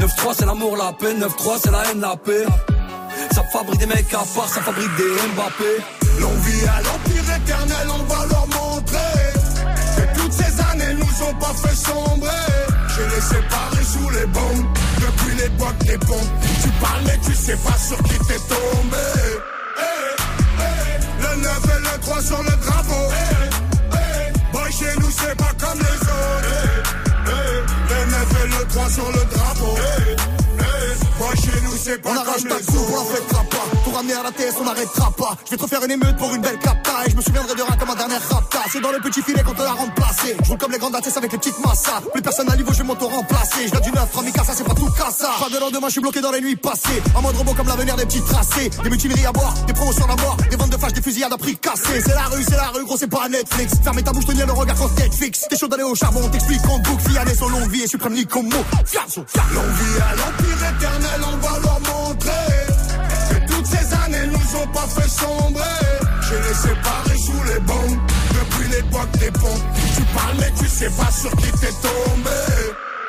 neuf trois c'est l'amour, la paix, neuf trois c'est la haine, la paix. Ça fabrique des mecs à part, ça fabrique des Mbappé. L'on vit à l'empire éternel, on va leur montrer. Et toutes ces années nous ont pas fait sombrer. Je les séparais sous les bombes, depuis l'époque des pompes. Tu parles mais tu sais pas sur qui t'es tombé. Le neuf et le trois sur le drapeau. Hey, hey. Boy, chez nous, c'est pas comme les autres. Hey, hey. Le neuf et le trois sur le drapeau. Hey, hey. Boy, chez nous, c'est pas on comme les autres. On arrache ta coupe, on tout ramener à la T S, on n'arrêtera pas. Je vais te refaire une émeute pour une belle capta. Et je me souviendrai de rien comme ma dernière rapta. C'est dans le petit filet qu'on te la remplacée. Je roule comme les grandes athées avec les petites massas. Plus personne à niveau, je vais m'auto-remplacer. Je viens du neuf, Ramika, ça c'est pas tout cassa. Pas de lendemain, je suis bloqué dans les nuits passées. Un mode robot comme l'avenir des petits tracés. Des mutineries à boire, des promotions à mort. Des ventes de flash, des fusillades à prix cassés. C'est la rue, c'est la rue, gros, c'est pas Netflix. Fermez ta bouche, tenir le regard quand t'es fixe. T'es chaud d'aller au charbon, on t'explique en boucle. Fianès, on l'on vit et suprême ni comme mot. Fianso, l'on vit à l'empire éternel, on va leur montrer. Ces années nous ont pas fait sombrer. Je les séparais sous les bombes, depuis l'époque des pompes. Tu parles mais tu sais pas sur qui t'es tombé.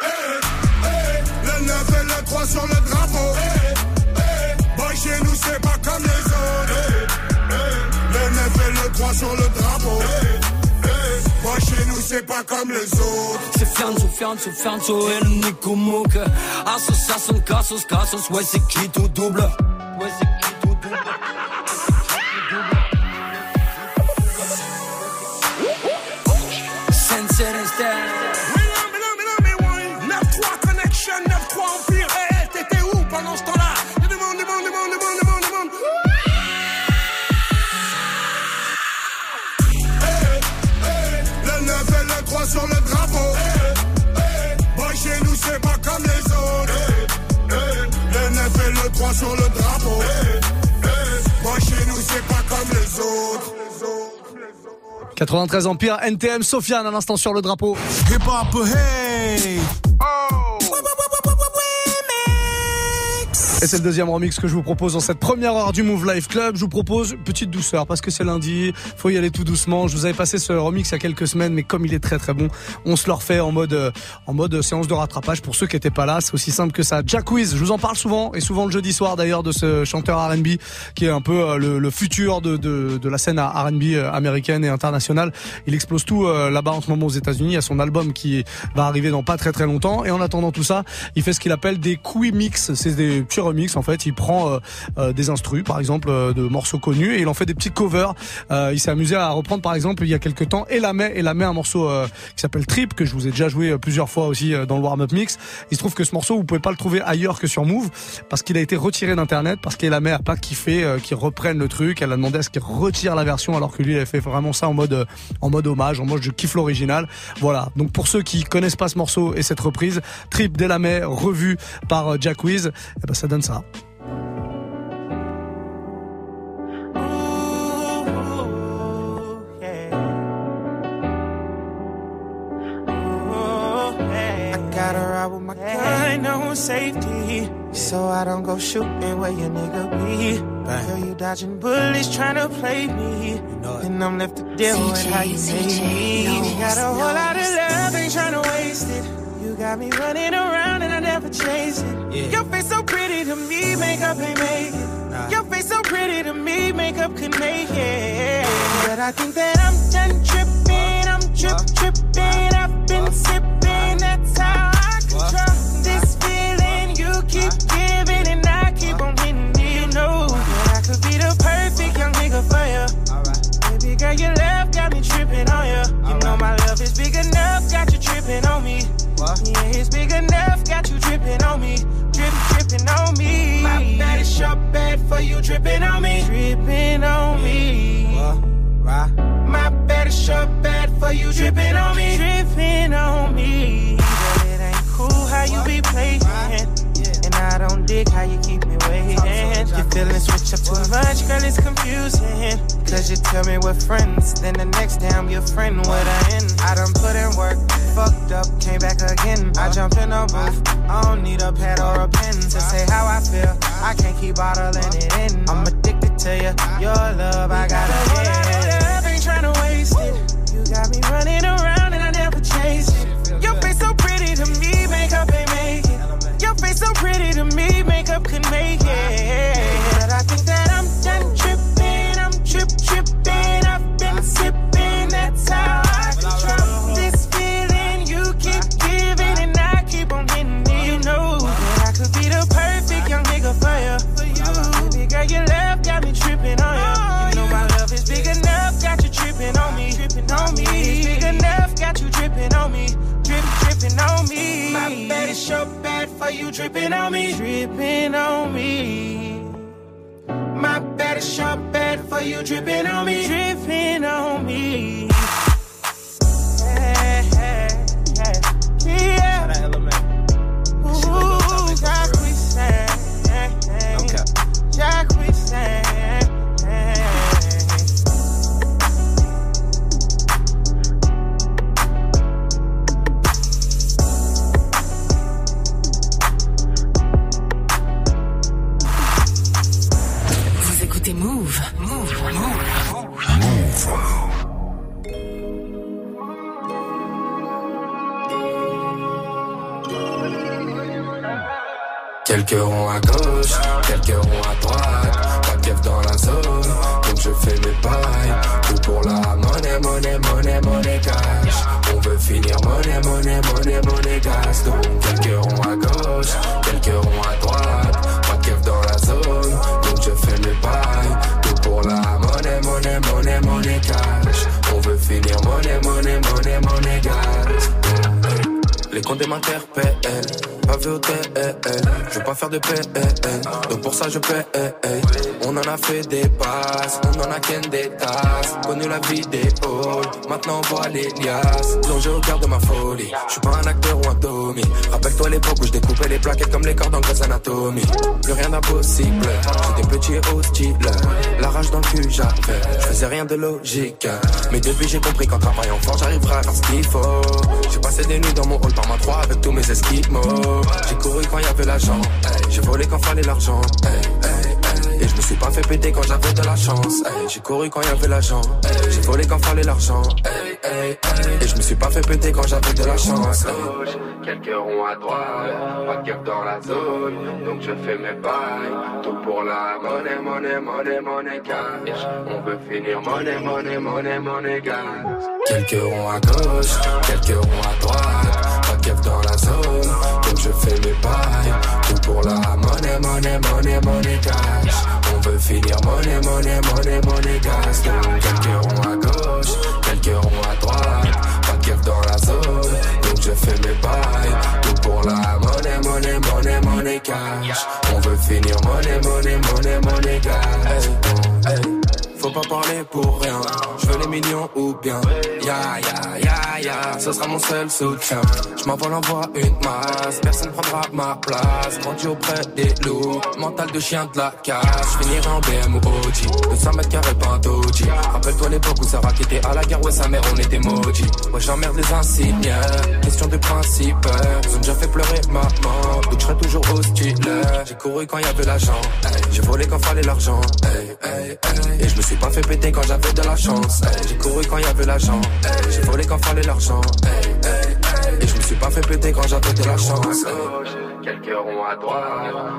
Hey, hey. Le neuf et le trois sur le drapeau. Hey, hey. Boy chez nous c'est pas comme les autres. Hey, hey. Le neuf et le trois sur le drapeau. Hey, hey. Boy chez nous c'est pas comme les autres. C'est Fianzo, Fianzo, Fianzo et le Nico Mouk. Assos, Assos, Cassos, Cassos. Ouais c'est qui tout double. Ouais c'est qui. Sur le drapeau, hey, hey. Boy chez nous c'est pas comme les autres, hey, hey. Le neuf et le trois sur le drapeau, hey, hey. Boy chez nous c'est pas comme les autres. quatre-vingt-treize Empire, N T M, Sofiane à l'instant sur le drapeau. Hip hop, hey. Oh. Et c'est le deuxième remix que je vous propose dans cette première heure du Mouv' Live Club. Je vous propose une petite douceur parce que c'est lundi, faut y aller tout doucement. Je vous avais passé ce remix il y a quelques semaines, mais comme il est très très bon, on se le refait en mode, en mode séance de rattrapage pour ceux qui n'étaient pas là. C'est aussi simple que ça. Jack Wiz, je vous en parle souvent et souvent le jeudi soir d'ailleurs de ce chanteur R and B qui est un peu le, le futur de, de, de la scène R and B américaine et internationale. Il explose tout là-bas en ce moment aux États-Unis. Il y a son album qui va arriver dans pas très très longtemps. Et en attendant tout ça, il fait ce qu'il appelle des quick mix. C'est des petits remix en fait, il prend euh, euh, des instrus par exemple euh, de morceaux connus et il en fait des petits covers. Euh, il s'est amusé à reprendre par exemple il y a quelques temps Ella Mai, Ella Mai un morceau euh, qui s'appelle Trip que je vous ai déjà joué euh, plusieurs fois aussi euh, dans le warm-up mix. Il se trouve que ce morceau vous pouvez pas le trouver ailleurs que sur Mouv' parce qu'il a été retiré d'internet parce qu'Ella Mai a pas kiffé euh, qu'ils reprennent le truc. Elle a demandé à ce qu'ils retirent la version alors que lui il avait fait vraiment ça en mode euh, en mode hommage, en mode je kiffe l'original. Voilà. Donc pour ceux qui connaissent pas ce morceau et cette reprise Trip d'Ella Mai revue par euh, Jack Wiz, eh ben, ça donne ça. Safety, so I don't go shooting where your nigga be. Bang. Girl, you dodging bullies trying to play me, you know and I'm left to deal C J, with how you C J made me. Knows, got a whole knows. lot of love, ain't trying to waste it. You got me running around and I never chase it. Yeah. Your face so pretty to me, makeup ain't make it. Nah. Your face so pretty to me, makeup can make it. But I think that I'm done tripping, I'm trip tripping. I've been sipping, that's how I control this. Keep giving and I keep on winning. You know that I could be the perfect young nigga for you. Alright. Baby girl, your love got me tripping on you. You know my love is big enough, got you tripping on me. Yeah, it's big enough, got you tripping on me. Drip, tripping on me. My bad is your bad for you tripping on me. Tripping on me. My bad. got a short bad for you dripping on me. Dripping on me. But it ain't cool how you be playing. And I don't dig how you keep me waiting. Your feelings switch up too much, girl, it's confusing. Cause you tell me we're friends, then the next day I'm your friend with an N. I done put in work, fucked up, came back again. I jumped in a booth, I don't need a pad or a pen to say how I feel. I can't keep bottling it in. I'm addicted to you, your love, I gotta get. All that love ain't tryna waste it. You got me running around and I never chase it. Your face so pretty to me, makeup ain't make it. Your face so pretty to me, makeup can make it. But I think that I'm done tripping, I'm trip tripping. I've been sipping, that's how I control this feeling. You keep giving and I keep on getting it. You know that I could be the perfect young nigga for you. Baby girl, your love got me tripping on you. You know my love is big enough, got you tripping on me. Tripping on me, it's big enough, got you tripping on me. Drip tripping on me. My bed is so bad for you tripping on me. Tripping on me. My bed is so bad for you dripping on me. Dripping on me. Yeah, yeah, yeah. Shout out Ella Mai. Ooh, Jacques we sang. Jacques we sang. Mouv', Mouv', Mouv', Mouv'. Quelques ronds à gauche, quelques ronds à droite. Pas de keuf dans la zone, donc je fais mes pailles. Tout pour la monnaie, monnaie, monnaie, monnaie cash. On veut finir monnaie, monnaie, monnaie, monnaie cash. Donc quelques ronds à gauche, quelques ronds à droite. Pas de keuf dans la zone. Je fais mes bails, tout pour la monnaie, monnaie, monnaie, monnaie cash. On veut finir monnaie, monnaie, monnaie, monnaie cash. Les condés m'interpellent, pas vu au T L. Je veux pas faire de P L, donc pour ça je paie. On en a fait des passes, on en a ken des tasses. Connu la vie des halls, maintenant on voit les liasses. Plongé au cœur de ma folie, je suis pas un acteur ou un Tommy. Rappelle-toi l'époque où je découpais les plaquettes comme les cordes en Grey's Anatomy. Plus rien d'impossible, j'étais petit au style. La rage dans le cul j'avais, je faisais rien de logique. Mais depuis j'ai compris qu'en travaillant fort j'arriverai à faire ce qu'il faut. J'ai passé des nuits dans mon hall par ma trois avec tous mes esquimaux. J'ai couru quand y avait l'argent, j'ai volé quand fallait l'argent. Et je me suis pas fait péter quand j'avais de la chance. Hey, j'ai couru quand il y avait l'argent. Hey, j'ai volé quand fallait l'argent. Hey, hey, hey. Et je me suis pas fait péter quand j'avais de la chance. Hey. Quelques ronds à droite, pas de cap dans la zone, donc je fais mes bails. Tout pour la monnaie, monnaie, monnaie, monnaie cash. On veut finir monnaie, monnaie, monnaie, monnaie cash. Quelques ronds à gauche, quelques ronds à droite, pas de cap dans la zone, donc je fais mes bails. Tout pour la monnaie, monnaie, monnaie, monnaie cash. On veut finir monnaie, monnaie, monnaie, monnaie cash. Quelques ronds à gauche, quelques ronds à droite, pas de cap dans la zone. Je fais mes bails, tout pour la monnaie, monnaie, monnaie, monnaie cash. On veut finir monnaie, monnaie, monnaie, monnaie cash. Hey, hey, faut pas parler pour rien, je veux les millions ou bien. Ya, ya, ya, ya, ce sera mon seul soutien. Je m'envole en voie une masse, personne prendra ma place. Grandi auprès des loups, mental de chien de la casse. Je finirai en B M ou O G, deux cents mètres carrés pas un doji. Rappelle-toi l'époque où ça raquettait à la gare, ouais sa mère on était maudits. Ouais j'emmerde les insignes, question de principe. Ils ont déjà fait pleurer maman, donc je serai toujours hostile. J'ai couru quand il y avait l'argent, j'ai volé quand fallait l'argent. Et je me suis pas fait péter quand j'avais de la chance. J'ai couru quand il y avait l'argent, j'ai volé quand fallait l'argent. Et je me suis pas fait péter quand j'avais de la chance. Quelques ronds à droite,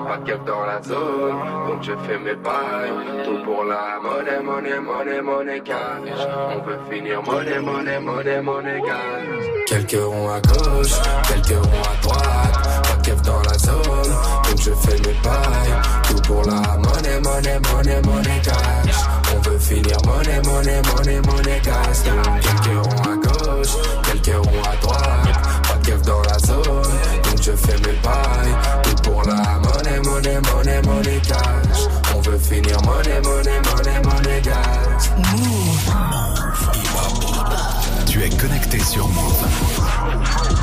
pas de cap dans la zone, donc je fais mes bails. Tout pour la monnaie, monnaie, monnaie, monnaie cash. On veut finir monnaie, monnaie, monnaie, monnaie cash. Quelques ronds à gauche, quelques ronds à droite, pas de cap dans la zone, donc je fais mes bails. Tout pour la monnaie, monnaie, monnaie, monnaie cash. On veut finir monnaie, monnaie, monnaie, monnaie cash. Quelques ronds à gauche, quelques ronds à droite, pas de cap dans la zone, donc je fais mes bails. Tout pour la monnaie, monnaie, monnaie, monnaie cash. On veut finir monnaie, monnaie, monnaie, monnaie cash. Mouv'. connecté sur Mouv'. Mouv'.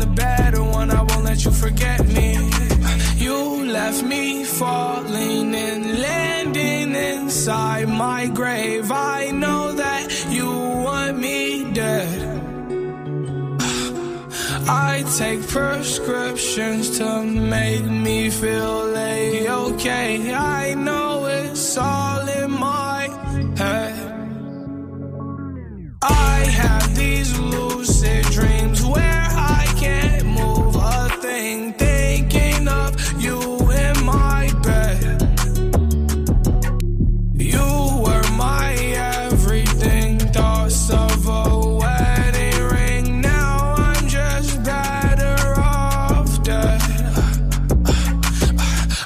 the better one. I won't let you forget me. You left me falling and landing inside my grave. I know that you want me dead. I take prescriptions to make me feel A-okay. I know it's all in my head. I have these lucid dreams where I can't move a thing, thinking of you in my bed. You were my everything, thoughts of a wedding ring. Now I'm just better off dead.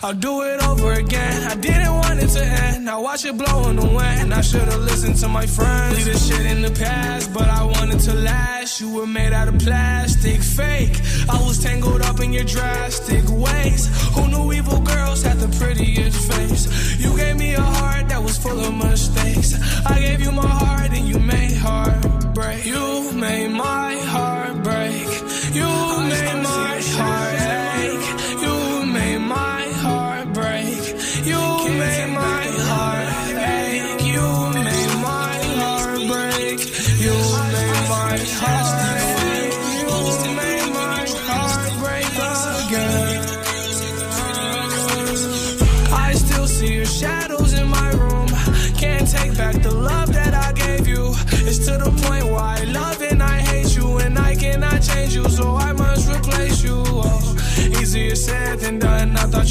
I'll do it over again. I didn't want to end. I watch it blow in the wind. I should've listened to my friends. Leave this shit in the past, but I wanted to last. You were made out of plastic, fake. I was tangled up in your drastic ways. Who knew evil girls had the prettiest face? You gave me a heart that was full of mistakes. I gave you my heart and you made heartbreak. You made my heart break. You made my heart ache. You made my heart break. You made my heart ache. You made my heart break. You made my heart ache. You made my heart break again. I still see your shadows in my room. Can't take back the love that I gave you. It's to the point why I love and I hate you, and I cannot change you, so I must replace you. Oh, easier said than done. I thought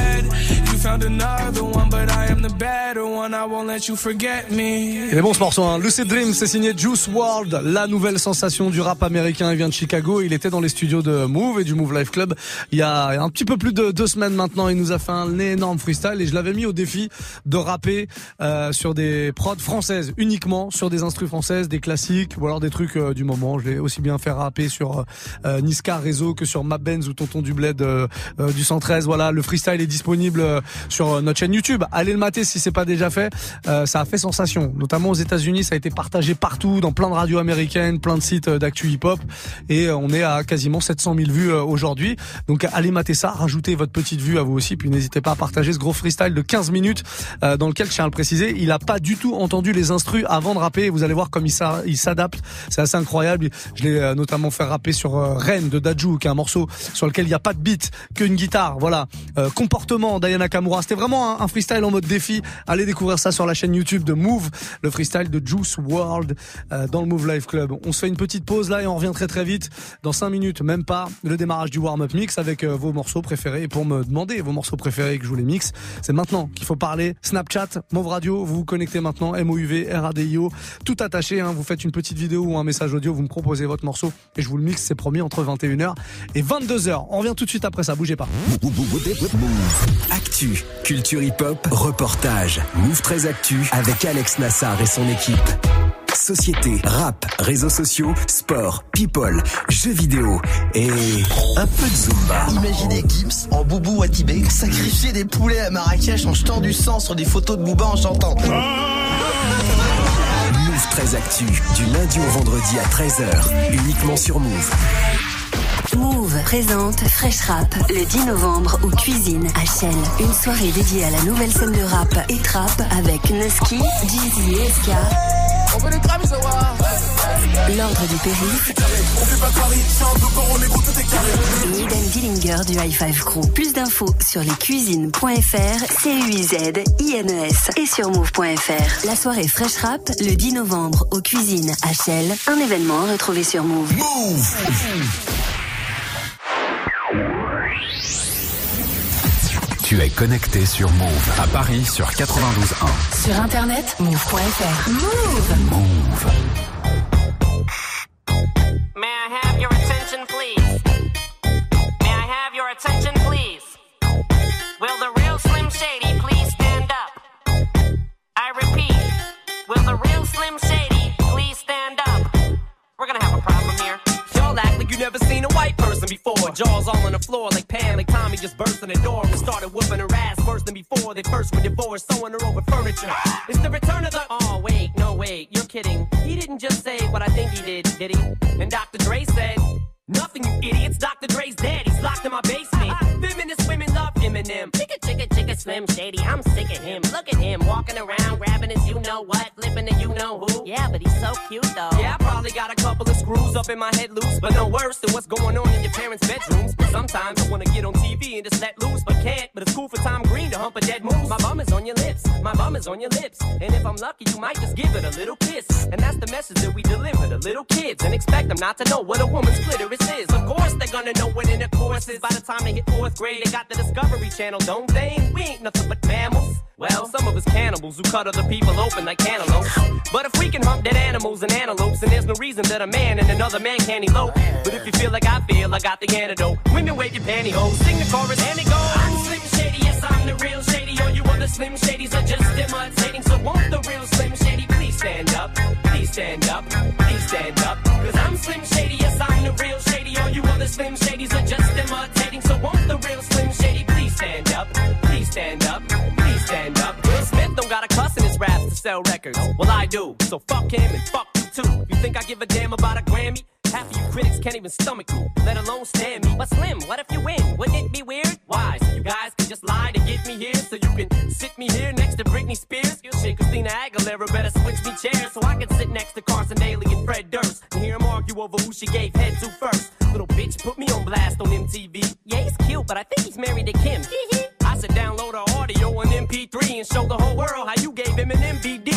Found another one, but I am the better one. I won't let you forget me. Il est bon ce morceau, hein. Lucid Dream, c'est signé Juice world, la nouvelle sensation du rap américain. Il vient de Chicago. Il était dans les studios de Mouv' et du Mouv' Live Club il y a un petit peu plus de deux semaines maintenant. Il nous a fait un énorme freestyle et je l'avais mis au défi de rapper euh, sur des prods françaises, uniquement sur des instrus françaises, des classiques ou alors des trucs euh, du moment. Je l'ai aussi bien fait rapper sur euh, Niska Réseau que sur Mabbenz ou Tonton du Bled euh, euh, du cent treize. Voilà, le freestyle est disponible euh, sur notre chaîne YouTube. Allez le mater si c'est pas déjà fait. Euh, ça a fait sensation, notamment aux États-Unis. Ça a été partagé partout, dans plein de radios américaines, plein de sites d'actu hip-hop. Et on est à quasiment sept cent mille vues aujourd'hui. Donc allez mater ça, rajoutez votre petite vue à vous aussi. Puis n'hésitez pas à partager ce gros freestyle de quinze minutes euh, dans lequel, je tiens à le préciser, il a pas du tout entendu les instrus avant de rapper. Vous allez voir comme il, s'a, il s'adapte. C'est assez incroyable. Je l'ai notamment fait rapper sur euh, Reine de Dadju, qui est un morceau sur lequel il n'y a pas de beat, qu'une guitare. Voilà. Euh, comportement d'Ayana Kamura. C'était vraiment un freestyle en mode défi. Allez découvrir ça sur la chaîne YouTube de Mouv', le freestyle de Juice world euh, dans le Mouv' Live Club. On se fait une petite pause là et on revient très très vite. Dans cinq minutes, même pas, le démarrage du warm-up mix avec euh, vos morceaux préférés. Et pour me demander vos morceaux préférés et que je vous les mixe, c'est maintenant qu'il faut parler. Snapchat, Mouv' Radio, vous vous connectez maintenant, M O U V, R A D I O, tout attaché. Hein, vous faites une petite vidéo ou un message audio, vous me proposez votre morceau et je vous le mixe, c'est promis, entre vingt et une heures et vingt-deux heures. On revient tout de suite après ça, bougez pas. Actu. Culture hip-hop, reportage, Mouv' treize Actu avec Alex Nassar et son équipe. société, rap, réseaux sociaux, sport, people, jeux vidéo et un peu de Zumba. Imaginez Gibbs en boubou à Tibet sacrifier des poulets à Marrakech en jetant du sang sur des photos de Booba en chantant. Mouv' treize Actu, du lundi au vendredi à treize heures, uniquement sur Mouv'. Mouv' présente Fresh Rap le dix novembre au Cuisine H L. Une soirée dédiée à la nouvelle scène de rap et trap avec Noski, Jeezy et S K. L'ordre du périph'. Et Eden Dillinger du High Five Crew. Plus d'infos sur lescuisines.fr, C U I Z I N E S et sur mouv point fr. La soirée Fresh Rap le dix novembre au Cuisine H L. Un événement retrouvé sur Mouv'. Mouv'. Tu es connecté sur Mouv' à Paris sur quatre-vingt-douze un. Sur internet mouv point fr. Mouv'. Mouv'. May I have your attention please? May I have your attention please? Will the real Slim Shady please stand up? I repeat, will the real Slim Shady please stand up? We're gonna have a problem here. Y'all act like you never seen a white person before. Jaws all on the floor like Pam, like Tommy just burst in the door and started whooping her ass worse than before. They first were divorced, sewing her over furniture. It's the return of the... Oh, wait, no, wait, you're kidding. He didn't just say what I think he did, did he? And Doctor Dre said, nothing, you idiots. Doctor Dre's dead, he's locked in my basement. Feminist women love Eminem. Chicka, chicka, chicka, Slim Shady, I'm sick of him. Look at him, walking around, grabbing his you-know-what, flipping the you-know-who. Yeah, but he's so cute, though. Yeah, I probably got a couple of screws up in my head loose, but no worse than what's going on in your parents' bedrooms. Sometimes I want to get on T V and just let loose, but can't. But it's cool for Tom Green to hump a dead moose. My bum is on your lips, my bum is on your lips. And if I'm lucky, you might just give it a little kiss. And that's the message that we deliver to little kids. And expect them not to know what a woman's clitoris is. Of course they're gonna know what intercourse is. By the time they hit fourth grade, they got the Discovery Channel, don't they? We ain't nothing but mammals. Well, some of us cannibals who cut other people open like cantaloupes. But if we can hump dead animals and antelopes, then there's no reason that a man and another man can't elope. But if you feel like I feel, I got the antidote. Women wave your pantyhose, sing the chorus and it goes. I'm Slim Shady, yes, I'm the real Shady. All you other Slim Shadys are just imitating. So won't the real Slim Shady please stand up? Please stand up, please stand up. Cause I'm Slim Shady, yes, I'm the real Shady. All you other Slim Shadys are just imitating. So won't the real Slim Shady please stand up? Please stand up, please stand up. Will Smith don't got a cuss in his raps to sell records. Well, I do, so fuck him and fuck you too. You think I give a damn about a Grammy? Half of you critics can't even stomach me, let alone stand me. But Slim, what if you win? Wouldn't it be weird? Why? So you guys can just lie to get me here, so you can sit me here next to Britney Spears. Shit, Christina Aguilera better switch me chairs, so I can sit next to Carson Daly and Fred Durst and hear them argue over who she gave head to first. Little bitch put me on blast on M T V. Yeah, he's cute, but I think he's married to Kim. I should download her audio on M P three and show the whole world how you gave him an M V D.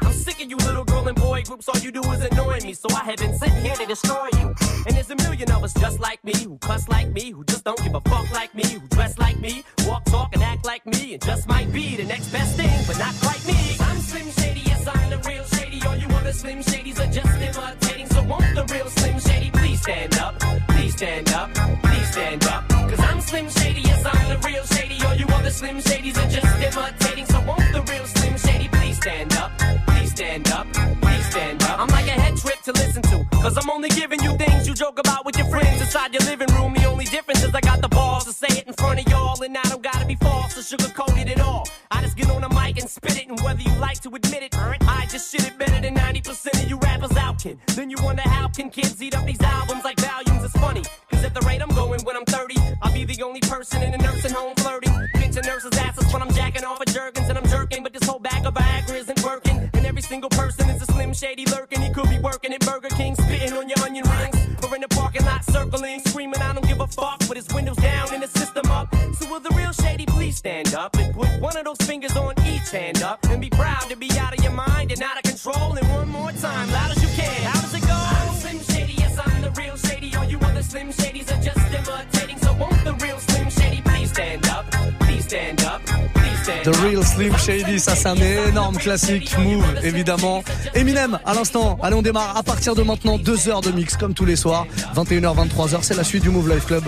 I'm sick of you little girl and boy groups, all you do is annoy me, so I have been sitting here to destroy you. And there's a million of us just like me, who cuss like me, who just don't give a fuck like me, who dress like me, walk, talk, and act like me, and just might be the next best thing, but not quite me. I'm Slim Shady, yes, I'm the real Shady. All you other Slim Shadys are just imitating, so won't the real Slim Shady please stand up? Please stand up, please stand up. Cause I'm Slim Shady, yes, I'm the real Shady. All you other Slim Shadys are just imitating, so won't the real Slim Shady please stand up? Please stand up, please stand up. I'm like a head trip to listen to, cause I'm only giving you things you joke about with your friends inside your living room. The only difference is I got the balls to say it in front of y'all, and I don't gotta be false or sugarcoated at all. I just get on the mic and spit it, and whether you like to admit it, I just shit it better than ninety percent of you rappers out, kid. Then you wonder how can kids eat up these albums like volumes. It's funny, cause at the rate I'm going when I'm thirty, I'll be the only person in a nursing home flirting. Pinching nurses' asses when I'm jacking off of Jergens and I'm jerking, but this whole bag of Viagra isn't working. And every single person is a Slim Shady lurking. He could be working at Burger King, spitting on your onion rings, or in the parking lot circling, screaming I don't give a fuck, with his windows down and his system up. So will the real Shady please stand up and put one of those fingers on each hand up and be proud to be out of your mind and out of control. And one more time, loud as you can, how does it go? I'm Slim Shady, yes, I'm the real Shady. All you other Slim Shadys are just imitating, so won't the real Slim Shady please stand up? Please stand up. The Real Slim Shady, ça c'est un énorme classique, Mouv' évidemment. Eminem à l'instant, allez on démarre à partir de maintenant deux heures de mix comme tous les soirs, vingt et une heures, vingt-trois heures, c'est la suite du Mouv' Live Club.